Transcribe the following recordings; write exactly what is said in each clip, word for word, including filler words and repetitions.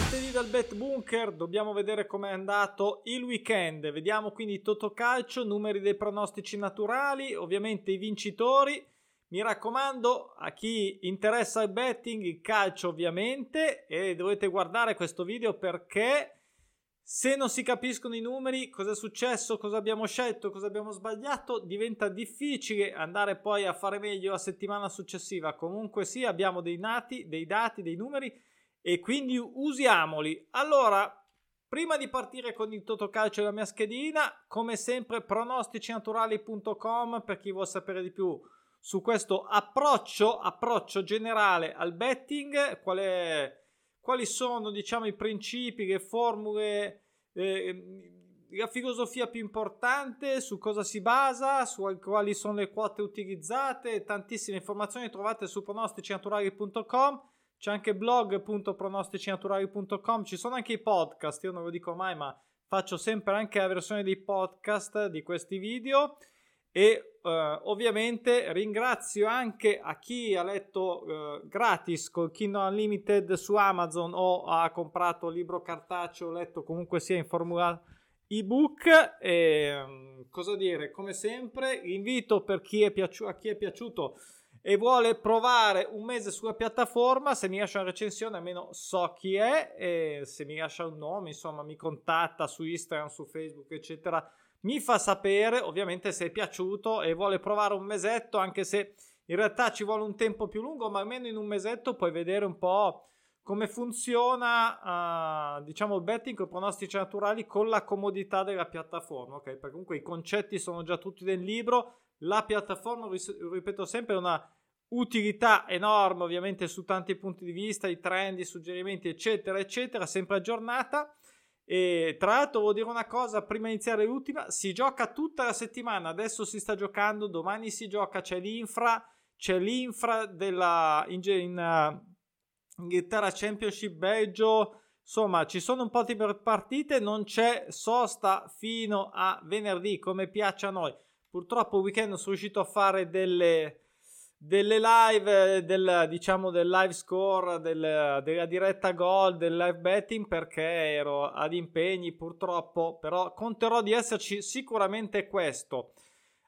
Martedì dal Bet Bunker, dobbiamo vedere com'è andato il weekend. Vediamo quindi i totocalcio, numeri dei pronostici naturali, ovviamente i vincitori. Mi raccomando, a chi interessa il betting, il calcio ovviamente, e dovete guardare questo video perché se non si capiscono i numeri, cosa è successo, cosa abbiamo scelto, cosa abbiamo sbagliato, diventa difficile andare poi a fare meglio la settimana successiva. Comunque sì, abbiamo dei nati, dei dati, dei numeri e quindi usiamoli. Allora, prima di partire con il totocalcio e la mia schedina, come sempre pronosticinaturali punto com per chi vuol sapere di più su questo approccio, approccio generale al betting, qual è... quali sono, diciamo, i principi, le formule, eh, la filosofia più importante, su cosa si basa, su quali sono le quote utilizzate. Tantissime informazioni trovate su pronosticinaturali punto com, c'è anche blog punto pronosticinaturali punto com, ci sono anche i podcast, io non lo dico mai ma faccio sempre anche la versione dei podcast di questi video. E uh, ovviamente ringrazio anche a chi ha letto uh, gratis col Kindle Unlimited su Amazon o ha comprato libro cartaceo o letto comunque sia in formula ebook. E, um, cosa dire, come sempre l'invito per chi è piaci- a chi è piaciuto e vuole provare un mese sulla piattaforma, se mi lascia una recensione almeno so chi è, e se mi lascia un nome, insomma, mi contatta su Instagram, su Facebook eccetera, mi fa sapere ovviamente se è piaciuto e vuole provare un mesetto, anche se in realtà ci vuole un tempo più lungo, ma almeno in un mesetto puoi vedere un po' come funziona uh, diciamo il betting con i pronostici naturali con la comodità della piattaforma, ok? Perché comunque i concetti sono già tutti nel libro, la piattaforma, ripeto sempre, è una utilità enorme ovviamente su tanti punti di vista, i trend, i suggerimenti eccetera eccetera, sempre aggiornata. E tra l'altro volevo dire una cosa prima di iniziare l'ultima, si gioca tutta la settimana, adesso si sta giocando, domani si gioca, c'è l'infra, c'è l'infra della in, in uh, Inghilterra Championship, Belgio, insomma ci sono un po' di partite, non c'è sosta fino a venerdì come piace a noi. Purtroppo il weekend non sono riuscito a fare delle... delle live, del, diciamo del live score, del, della diretta gol, del live betting perché ero ad impegni purtroppo, però conterò di esserci sicuramente questo.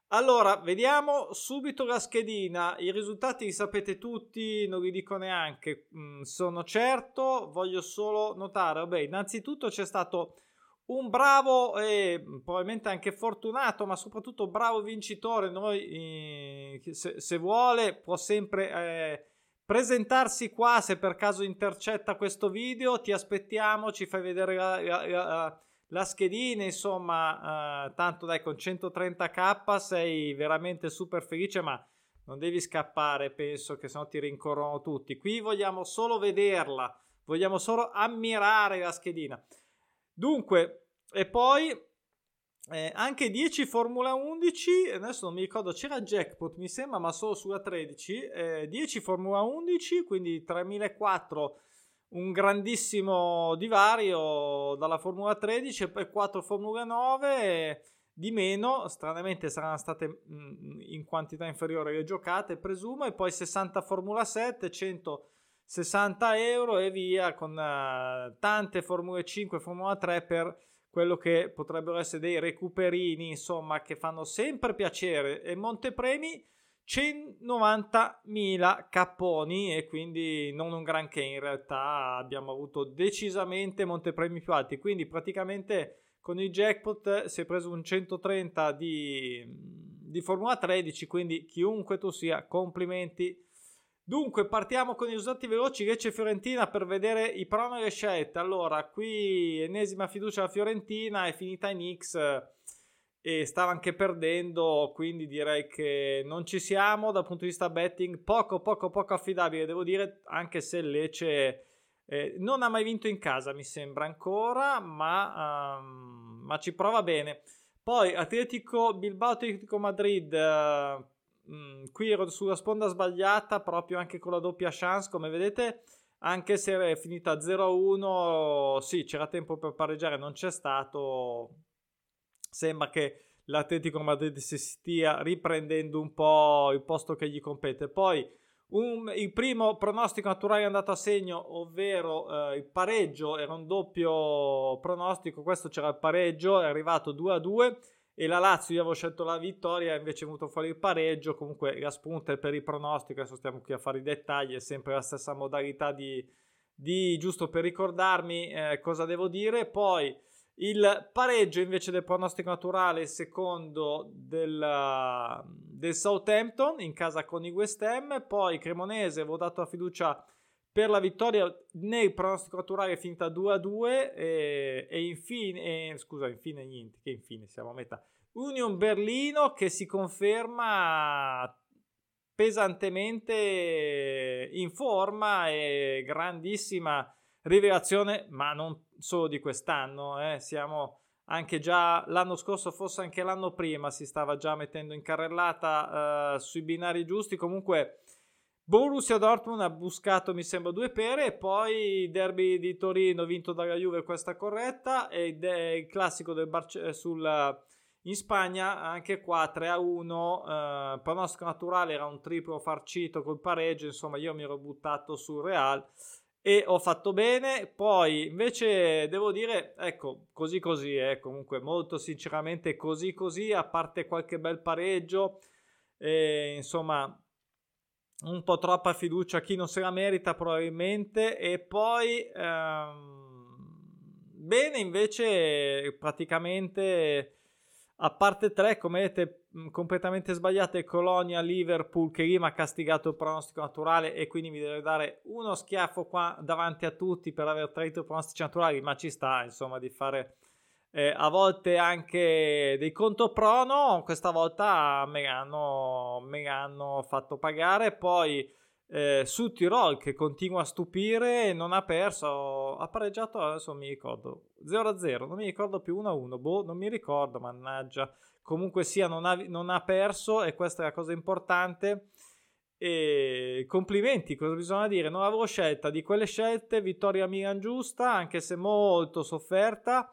Allora, vediamo subito la schedina, i risultati li sapete tutti, non li dico neanche, mm, sono certo, voglio solo notare, vabbè, innanzitutto c'è stato un bravo e probabilmente anche fortunato, ma soprattutto bravo vincitore. Noi, eh, se, se vuole, può sempre eh, presentarsi qua. Se per caso intercetta questo video, ti aspettiamo, ci fai vedere la, la, la, la schedina. Insomma, eh, tanto dai, con centotrenta k sei veramente super felice, ma non devi scappare, penso, che sennò ti rincorrono tutti. Qui vogliamo solo vederla, vogliamo solo ammirare la schedina. Dunque, e poi eh, anche dieci Formula undici, adesso non mi ricordo, c'era jackpot mi sembra, ma solo sulla tredici, eh, dieci Formula undici, quindi tremilaquattrocento, un grandissimo divario dalla Formula tredici, e poi quattro Formula nove, eh, di meno, stranamente saranno state mh, in quantità inferiore le giocate, presumo, e poi sessanta Formula sette, cento sessanta euro e via, con uh, tante Formule cinque e Formula tre per quello che potrebbero essere dei recuperini, insomma, che fanno sempre piacere. E montepremi centonovantamila capponi, e quindi non un granché, in realtà abbiamo avuto decisamente montepremi più alti, quindi praticamente con il jackpot si è preso un centotrenta di, di Formula tredici, quindi chiunque tu sia, complimenti. Dunque, partiamo con i risultati veloci. Lecce-Fiorentina per vedere i prono e le scelte. Allora, qui ennesima fiducia alla Fiorentina, è finita in X e stava anche perdendo, quindi direi che non ci siamo dal punto di vista betting. Poco, poco, poco affidabile, devo dire, anche se Lecce eh, non ha mai vinto in casa, mi sembra ancora, ma, um, ma ci prova bene. Poi, Atletico Bilbao, Atletico Madrid... Uh, Mm, qui ero sulla sponda sbagliata proprio, anche con la doppia chance come vedete, anche se è finita zero a uno, sì, c'era tempo per pareggiare, non c'è stato, sembra che l'Atletico Madrid si stia riprendendo un po' il posto che gli compete. Poi Un, il primo pronostico naturale è andato a segno, ovvero eh, il pareggio, era un doppio pronostico, questo c'era il pareggio, è arrivato due a due e la Lazio, io avevo scelto la vittoria, invece è venuto fuori il pareggio. Comunque la spunta è per il pronostico, adesso stiamo qui a fare i dettagli, è sempre la stessa modalità di, di giusto per ricordarmi eh, cosa devo dire. Poi il pareggio invece del pronostico naturale, secondo del, del Southampton in casa con i West Ham. Poi Cremonese, avevo dato la fiducia per la vittoria nel pronostico naturale finta due a due e, e infine, e, scusa, infine niente, che infine siamo a metà. Union Berlino che si conferma pesantemente in forma e grandissima rivelazione, ma non solo di quest'anno, eh. Siamo anche già l'anno scorso, forse anche l'anno prima, si stava già mettendo in carrellata eh, sui binari giusti. Comunque Borussia Dortmund ha buscato, mi sembra, due pere, e poi il derby di Torino vinto dalla Juve, questa corretta, e il classico del Barce- sul, in Spagna anche qua tre a uno. Eh, pronostico naturale era un triplo farcito col pareggio, insomma io mi ero buttato sul Real e ho fatto bene. Poi invece devo dire, ecco, così così, eh, comunque molto sinceramente così così, a parte qualche bel pareggio, eh, insomma un po' troppa fiducia a chi non se la merita probabilmente. E poi ehm, bene invece praticamente a parte tre, come vedete, completamente sbagliate Colonia Liverpool, che lì mi ha castigato il pronostico naturale e quindi mi deve dare uno schiaffo qua davanti a tutti per aver tradito pronostici naturali, ma ci sta insomma di fare eh, a volte anche dei contoprono. Questa volta me l'hanno, me l'hanno fatto pagare. Poi eh, su Tirol che continua a stupire, non ha perso, ha pareggiato, adesso mi ricordo zero a zero, non mi ricordo più uno a uno, boh, non mi ricordo, mannaggia. Comunque sia, non ha, non ha perso, e questa è la cosa importante. E complimenti, cosa bisogna dire, non avevo scelta, di quelle scelte vittoria Milan giusta, anche se molto sofferta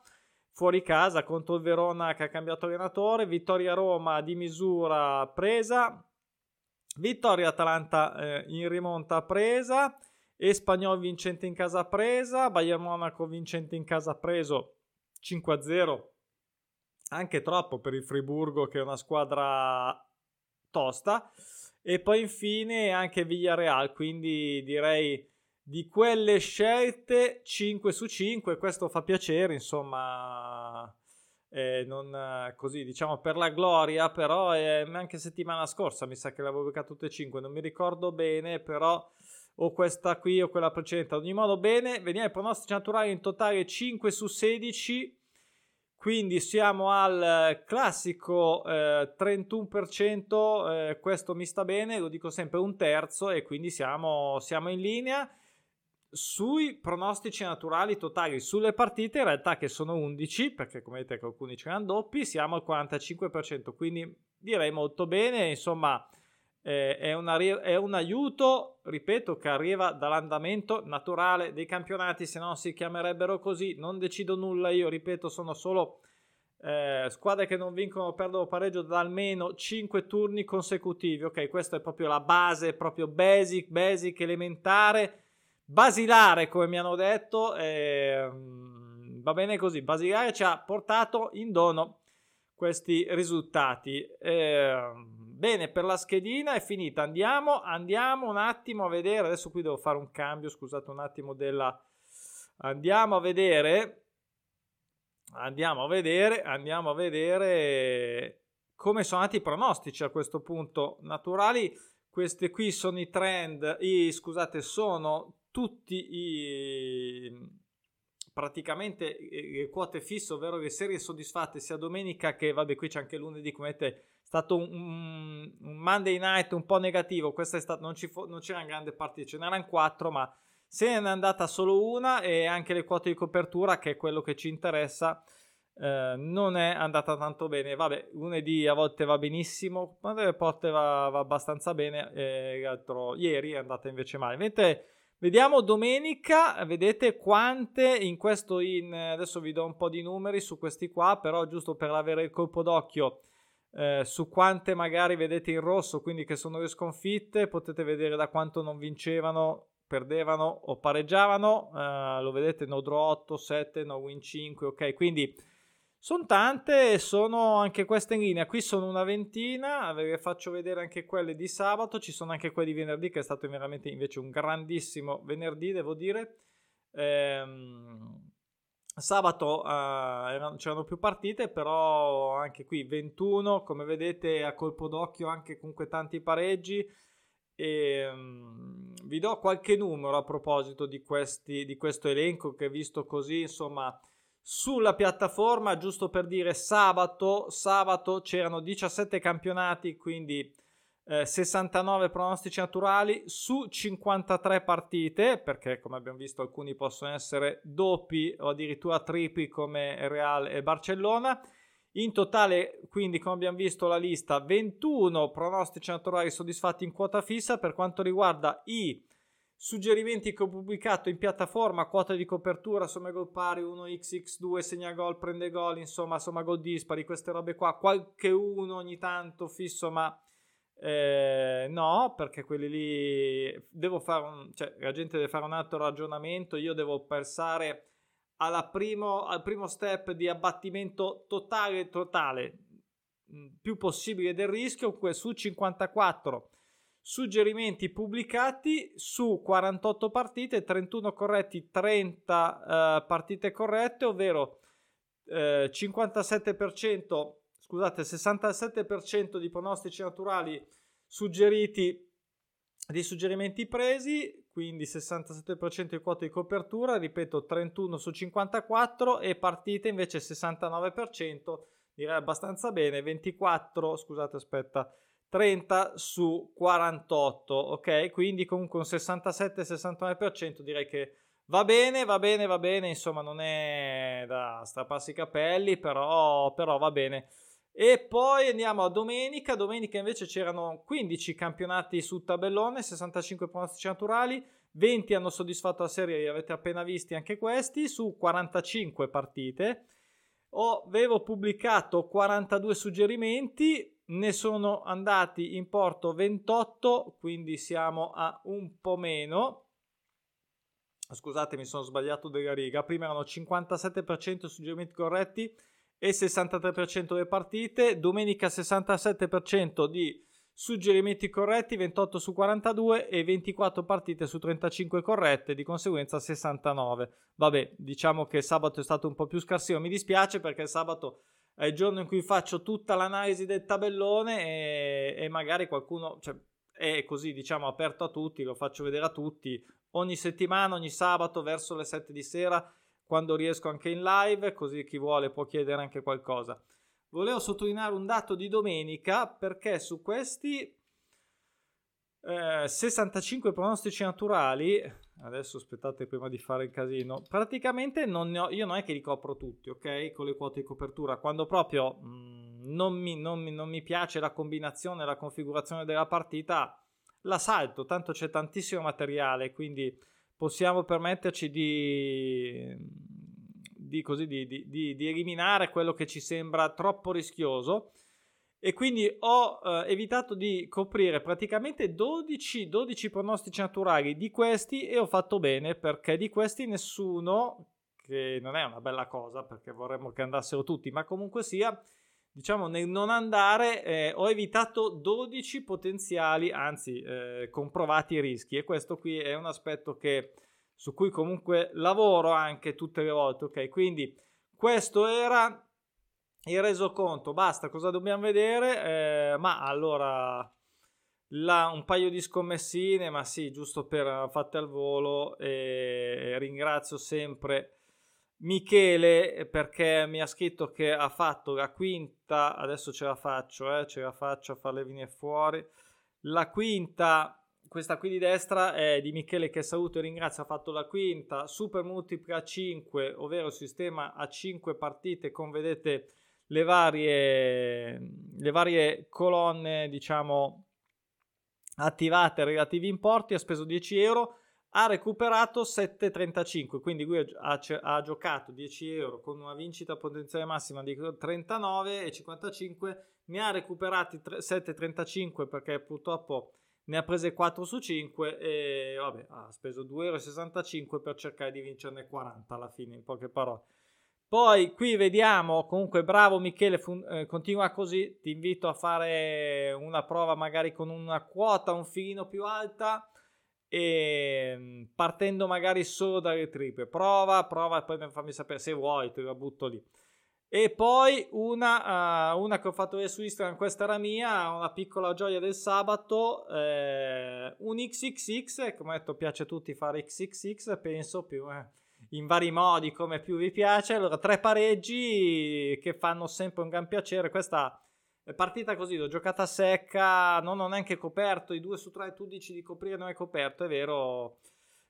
fuori casa contro il Verona che ha cambiato allenatore, vittoria Roma di misura presa, vittoria Atalanta eh, in rimonta presa, e Spagnol vincente in casa presa, Bayern Monaco vincente in casa preso cinque a zero, anche troppo per il Friburgo che è una squadra tosta, e poi infine anche Villarreal. Quindi direi di quelle scelte cinque su cinque, questo fa piacere, insomma eh, non così diciamo per la gloria, però eh, anche settimana scorsa mi sa che l'avevo beccato tutte e cinque, non mi ricordo bene, però o questa qui o quella precedente. Ad ogni modo bene, veniamo ai pronostici naturali, in totale cinque su sedici, quindi siamo al classico eh, trentuno percento, eh, questo mi sta bene, lo dico sempre, un terzo, e quindi siamo, siamo in linea. Sui pronostici naturali totali sulle partite in realtà che sono undici, perché come vedete alcuni ce l'hanno doppi, siamo al quarantacinque percento, quindi direi molto bene, insomma Eh, è, una, è un aiuto, ripeto, che arriva dall'andamento naturale dei campionati, se no si chiamerebbero così. Non decido nulla io, ripeto, sono solo eh, squadre che non vincono o perdono pareggio da almeno cinque turni consecutivi. Ok, questa è proprio la base, proprio basic, basic, elementare, basilare come mi hanno detto, eh, va bene così, basilare ci ha portato in dono questi risultati. Eh, bene, per la schedina è finita. Andiamo, andiamo un attimo a vedere. Adesso qui devo fare un cambio, scusate un attimo della... Andiamo a vedere. Andiamo a vedere, andiamo a vedere come sono andati i pronostici a questo punto naturali. Questi qui sono i trend, i, scusate, sono tutti i... praticamente le quote fisse, ovvero le serie soddisfatte sia domenica che, vabbè, qui c'è anche lunedì, come vedete, è stato un, un Monday night un po' negativo, questa è stata, non, ci fo- non c'erano grandi partite, ce n'erano quattro, ma se n'è andata solo una, e anche le quote di copertura, che è quello che ci interessa, eh, non è andata tanto bene. Vabbè, lunedì a volte va benissimo, ma delle volte va, va abbastanza bene, e l'altro ieri è andata invece male. Mentre vediamo domenica, vedete quante in questo in adesso vi do un po' di numeri su questi qua, però giusto per avere il colpo d'occhio eh, su quante magari vedete in rosso, quindi che sono le sconfitte, potete vedere da quanto non vincevano, perdevano o pareggiavano, eh, lo vedete, no draw otto, sette, no win cinque, ok, quindi sono tante e sono anche queste in linea, qui sono una ventina, ve le faccio vedere anche quelle di sabato, ci sono anche quelle di venerdì che è stato veramente invece un grandissimo venerdì, devo dire, ehm, sabato eh, erano, c'erano più partite, però anche qui ventuno, come vedete a colpo d'occhio anche comunque tanti pareggi. E, um, vi do qualche numero a proposito di, questi, di questo elenco che visto così insomma sulla piattaforma, giusto per dire, sabato, sabato c'erano diciassette campionati, quindi eh, sessantanove pronostici naturali su cinquantatré partite, perché come abbiamo visto alcuni possono essere doppi o addirittura tripli come Real e Barcellona. In totale, quindi, come abbiamo visto la lista, ventuno pronostici naturali soddisfatti in quota fissa. Per quanto riguarda i suggerimenti che ho pubblicato in piattaforma, quota di copertura, somma gol pari, uno per due, segna gol, prende gol, insomma, somma gol dispari, queste robe qua, qualche uno ogni tanto fisso, ma eh, no, perché quelli lì devo fare un, cioè, la gente deve fare un altro ragionamento, io devo pensare alla primo, al primo step di abbattimento totale totale più possibile del rischio. Su cinquantaquattro suggerimenti pubblicati su quarantotto partite, trentuno corretti, trenta eh, partite corrette, ovvero eh, cinquantasette per cento, scusate, sessantasette per cento di pronostici naturali suggeriti, di suggerimenti presi, quindi sessantasette per cento di quota di copertura, ripeto trentuno su cinquantaquattro, e partite invece sessantanove per cento, direi abbastanza bene, ventiquattro, scusate aspetta, trenta su quarantotto, ok? Quindi comunque un sessantasette sessantanove per cento direi che va bene, va bene, va bene, insomma non è da strapparsi i capelli, però, però va bene. E poi andiamo a domenica, domenica invece c'erano quindici campionati sul tabellone, sessantacinque pronostici naturali, venti hanno soddisfatto la serie, li avete appena visti anche questi, su quarantacinque partite. Avevo pubblicato quarantadue suggerimenti, ne sono andati in porto ventotto, quindi siamo a un po' meno. Scusate, mi sono sbagliato della riga, prima erano cinquantasette per cento suggerimenti corretti e sessantatré per cento delle partite. Domenica sessantasette per cento di suggerimenti corretti, ventotto su quarantadue, e ventiquattro partite su trentacinque corrette, di conseguenza sessantanove. Vabbè, diciamo che sabato è stato un po' più scarsino, mi dispiace perché sabato è il giorno in cui faccio tutta l'analisi del tabellone e, e magari qualcuno, cioè, è così, diciamo, aperto a tutti, lo faccio vedere a tutti ogni settimana, ogni sabato verso le sette di sera, quando riesco anche in live, così chi vuole può chiedere anche qualcosa. Volevo sottolineare un dato di domenica, perché su questi eh, sessantacinque pronostici naturali, adesso aspettate prima di fare il casino, praticamente non ne ho, io non è che li copro tutti, ok? Con le quote di copertura, quando proprio mh, non, mi, non, mi, non mi piace la combinazione, la configurazione della partita, la salto, tanto c'è tantissimo materiale, quindi possiamo permetterci di, di, così, di, di, di eliminare quello che ci sembra troppo rischioso, e quindi ho eh, evitato di coprire praticamente dodici, dodici pronostici naturali di questi, e ho fatto bene, perché di questi nessuno, che non è una bella cosa perché vorremmo che andassero tutti, ma comunque sia, diciamo nel non andare eh, ho evitato dodici potenziali, anzi eh, comprovati rischi, e questo qui è un aspetto che, su cui comunque lavoro anche tutte le volte, ok? Quindi questo era il resoconto, basta, cosa dobbiamo vedere? Eh, ma allora la, un paio di scommessine, ma sì, giusto per fatte al volo, e ringrazio sempre Michele perché mi ha scritto che ha fatto la quinta, adesso ce la faccio, eh, ce la faccio a farle venire fuori, la quinta, questa qui di destra è di Michele, che saluto e ringrazio, ha fatto la quinta super multipla cinque, ovvero sistema a cinque partite con, vedete, le varie, le varie colonne diciamo attivate relativi importi, ha speso dieci euro. ha recuperato sette virgola trentacinque, quindi lui ha, ha giocato dieci euro con una vincita potenziale massima di trentanove virgola cinquantacinque, ne ha recuperati sette virgola trentacinque perché purtroppo ne ha prese quattro su cinque e vabbè, ha speso due virgola sessantacinque euro per cercare di vincerne quaranta alla fine, in poche parole. Poi qui vediamo, comunque bravo Michele, fun- eh, continua così, ti invito a fare una prova magari con una quota un filino più alta e partendo magari solo dalle triple, prova, prova e poi fammi sapere se vuoi, te la butto lì. E poi una, uh, una che ho fatto vedere su Instagram, questa era mia, una piccola gioia del sabato, eh, un XXX, come ho detto piace a tutti fare XXX, penso più... Eh. in vari modi come più vi piace. Allora, tre pareggi che fanno sempre un gran piacere. Questa è partita così, l'ho giocata secca, non ho neanche coperto i due su tre, tu dici di coprire, non è coperto, è vero,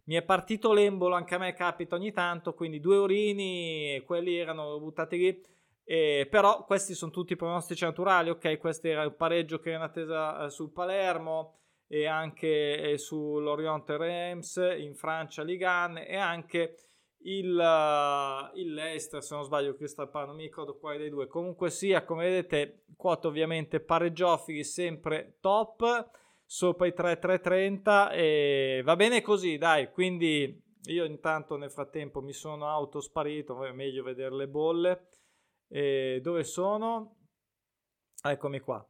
mi è partito l'embolo, anche a me capita ogni tanto, quindi due orini quelli erano buttati lì, e, però questi sono tutti pronostici naturali, ok, questo era il pareggio che era in attesa sul Palermo e anche sull'Orient Reims in Francia Ligue uno e anche il, uh, il Leicester, se non sbaglio Crystal Palace, non mi ricordo quale dei due, comunque sia, come vedete quota ovviamente pareggiofili sempre top sopra i tre virgola trecentotrenta e va bene così, dai. Quindi io intanto nel frattempo mi sono autosparito, è meglio vedere le bolle, e dove sono? Eccomi qua,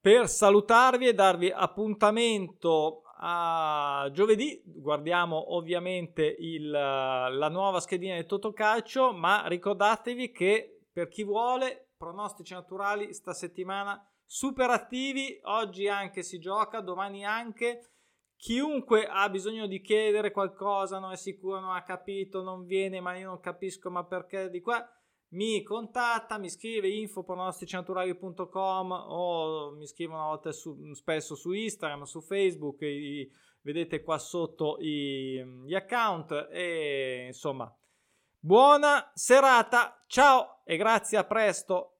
per salutarvi e darvi appuntamento a giovedì. Guardiamo ovviamente il, la nuova schedina del Totocalcio, ma ricordatevi che per chi vuole pronostici naturali sta settimana super attivi, oggi anche si gioca, domani anche, chiunque ha bisogno di chiedere qualcosa, non è sicuro, non ha capito, non viene, ma io non capisco ma perché di qua, mi contatta, mi scrive info pronosticinaturali punto com o mi scrive una volta su, spesso su Instagram, su Facebook, i, vedete qua sotto i, gli account e insomma buona serata, ciao e grazie, a presto.